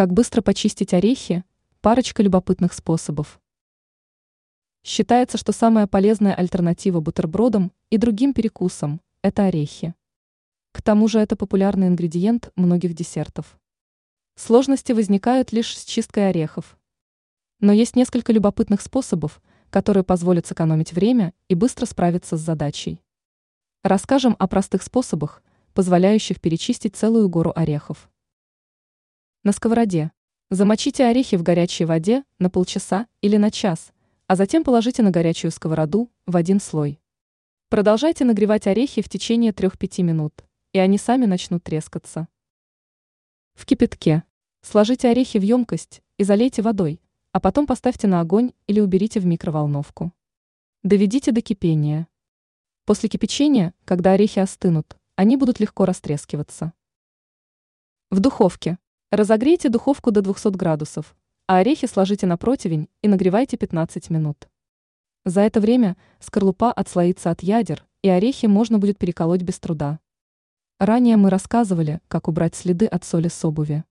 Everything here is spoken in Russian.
Как быстро почистить орехи? Парочка любопытных способов. Считается, что самая полезная альтернатива бутербродам и другим перекусам – это орехи. К тому же это популярный ингредиент многих десертов. Сложности возникают лишь с чисткой орехов. Но есть несколько любопытных способов, которые позволят сэкономить время и быстро справиться с задачей. Расскажем о простых способах, позволяющих перечистить целую гору орехов. На сковороде. Замочите орехи в горячей воде на полчаса или на час, а затем положите на горячую сковороду в один слой. Продолжайте нагревать орехи в течение 3-5 минут, и они сами начнут трескаться. В кипятке. Сложите орехи в емкость и залейте водой, а потом поставьте на огонь или уберите в микроволновку. Доведите до кипения. После кипячения, когда орехи остынут, они будут легко растрескиваться. В духовке. Разогрейте духовку до 200 градусов, а орехи сложите на противень и нагревайте 15 минут. За это время скорлупа отслоится от ядер, и орехи можно будет переколоть без труда. Ранее мы рассказывали, как убрать следы от соли с обуви.